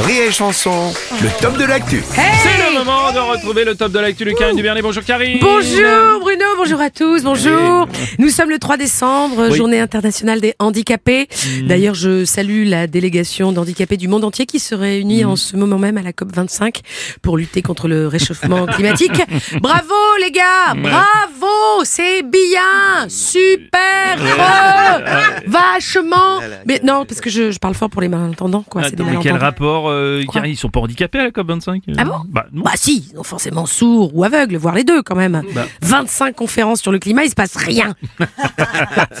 Rire et Chanson, le top de l'actu. Hey, c'est le moment de retrouver le top de l'actu de Karine Duvernay. Bonjour Karine. Bonjour Bruno, bonjour à tous, bonjour. Nous sommes le 3 décembre, journée internationale des handicapés. D'ailleurs, je salue la délégation d'handicapés du monde entier qui se réunit en ce moment même à la COP25 pour lutter contre le réchauffement climatique. Bravo les gars, bravo, c'est bien, super, vachement. Mais non, parce que je parle fort pour les malentendants, quoi. C'est des malentendants. Quel rapport? Ils sont pas handicapés à la COP25 Ah bon ? Bah si, ils sont forcément sourds ou aveugles, voire les deux quand même. 25 conférences sur le climat, il se passe rien.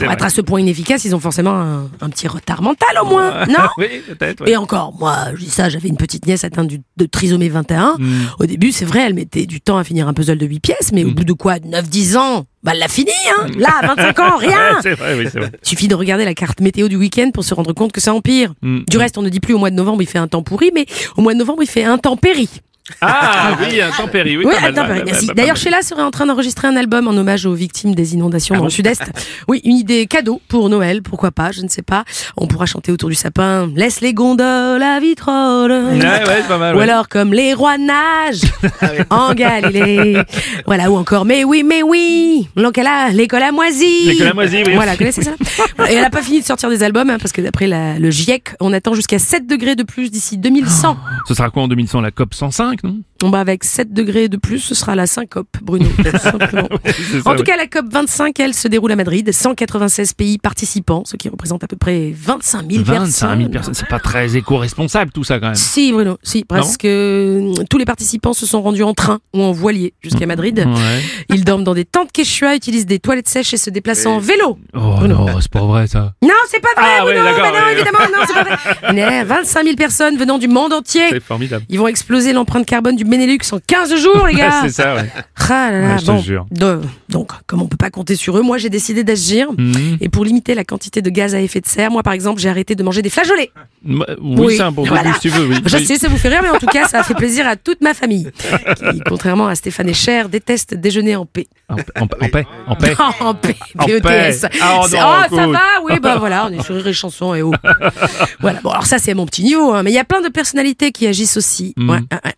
Pour être à ce point inefficace, ils ont forcément un petit retard mental au moins, non ? Oui, peut-être. Ouais. Et encore, moi, je dis ça, j'avais une petite nièce atteinte de trisomie 21. Au début, c'est vrai, elle mettait du temps à finir un puzzle de 8 pièces, mais au bout de 9-10 ans, bah elle l'a fini, hein. Là, à 25 ans, rien. Ouais, c'est vrai, oui, c'est vrai. Suffit de regarder la carte météo du week-end pour se rendre compte que ça empire. Du reste, on ne dit plus au mois de novembre, il fait un temps pourri, mais au mois de novembre, il fait intempérie. Ah oui, intempérie, oui intempérie, merci. D'ailleurs, Sheila serait en train d'enregistrer un album en hommage aux victimes des inondations dans le sud-est. Oui, une idée cadeau pour Noël, pourquoi pas, je ne sais pas. On pourra chanter autour du sapin, laisse les gondoles à vitrole. Ouais, c'est pas mal. Ou alors comme les rois nagent en Galilée. Voilà, ou encore mais oui. Donc elle a l'école à moisi. L'école à moisi, oui. Voilà, connaissez ça. Et elle n'a pas fini de sortir des albums, parce que d'après le GIEC, on attend jusqu'à 7 degrés de plus d'ici 2100. Ce sera quoi en 2100, la COP 105? Non, avec 7 degrés de plus, ce sera la syncope, Bruno. Tout simplement. Ouais, c'est ça, en tout cas, la COP 25, elle se déroule à Madrid. 196 pays participants, ce qui représente à peu près 25 000 personnes. C'est pas très éco-responsable tout ça quand même. Si Bruno, si, parce que tous les participants se sont rendus en train ou en voilier jusqu'à Madrid. Ils dorment dans des tentes Quechua, utilisent des toilettes sèches et se déplacent en vélo. Oh Bruno. Non, c'est pas vrai ça. Non, c'est pas vrai, Bruno. Évidemment, non, c'est pas vrai. Mais 25 000 personnes venant du monde entier. C'est formidable. Ils vont exploser l'empreinte carbone du Ménélux en 15 jours, les gars. C'est ça, ouais. Ah là là, ouais, je te jure. Donc, comme on peut pas compter sur eux, moi j'ai décidé d'agir. Et pour limiter la quantité de gaz à effet de serre, moi par exemple, j'ai arrêté de manger des flageolets. Oui, c'est important, si tu veux. Oui. Je sais, ça vous fait rire, mais en tout cas, ça a fait plaisir à toute ma famille, qui, contrairement à Stéphane Echer, déteste déjeuner en paix. En paix. BETS. Oh, ça va, oui, voilà, on est sur Rire et Chanson et Voilà, bon, alors ça c'est à mon petit niveau, mais il y a plein de personnalités qui agissent aussi.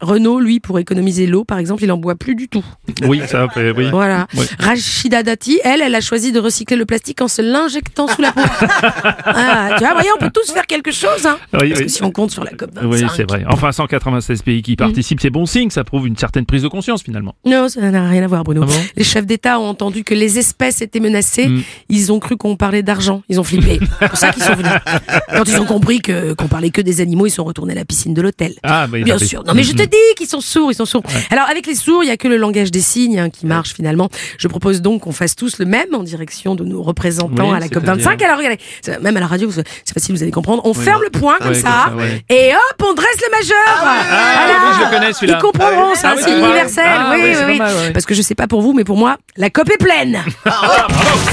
Renaud, lui, pour économiser l'eau, par exemple, il en boit plus du tout. Oui, ça fait, oui. Voilà. Oui. Rachida Dati, elle a choisi de recycler le plastique en se l'injectant sous la peau. Tu vois, voyez, on peut tous faire quelque chose, hein. Parce que si on compte sur la COP25. Oui, c'est vrai. Enfin, 196 pays qui participent, c'est bon signe, ça prouve une certaine prise de conscience, finalement. Non, ça n'a rien à voir, Bruno. Ah bon ? Les chefs d'État ont entendu que les espèces étaient menacées, ils ont cru qu'on parlait d'argent, ils ont flippé. C'est pour ça qu'ils sont venus. Quand ils ont compris qu'on parlait que des animaux, ils sont retournés à la piscine de l'hôtel. Bien sûr. Non, mais je te dis qu'ils sont sourds, ils sont sourds. Ouais. Alors avec les sourds, il n'y a que le langage des signes qui marche finalement. Je propose donc qu'on fasse tous le même en direction de nos représentants à la COP25. Alors regardez, même à la radio, c'est facile, vous allez comprendre. On ferme le point comme ça. Et hop, on dresse le majeur. Je le connais celui-là. Ils comprendront, ça, c'est universel. Oui. Parce que je sais pas pour vous, mais pour moi, la COP est pleine. Bravo.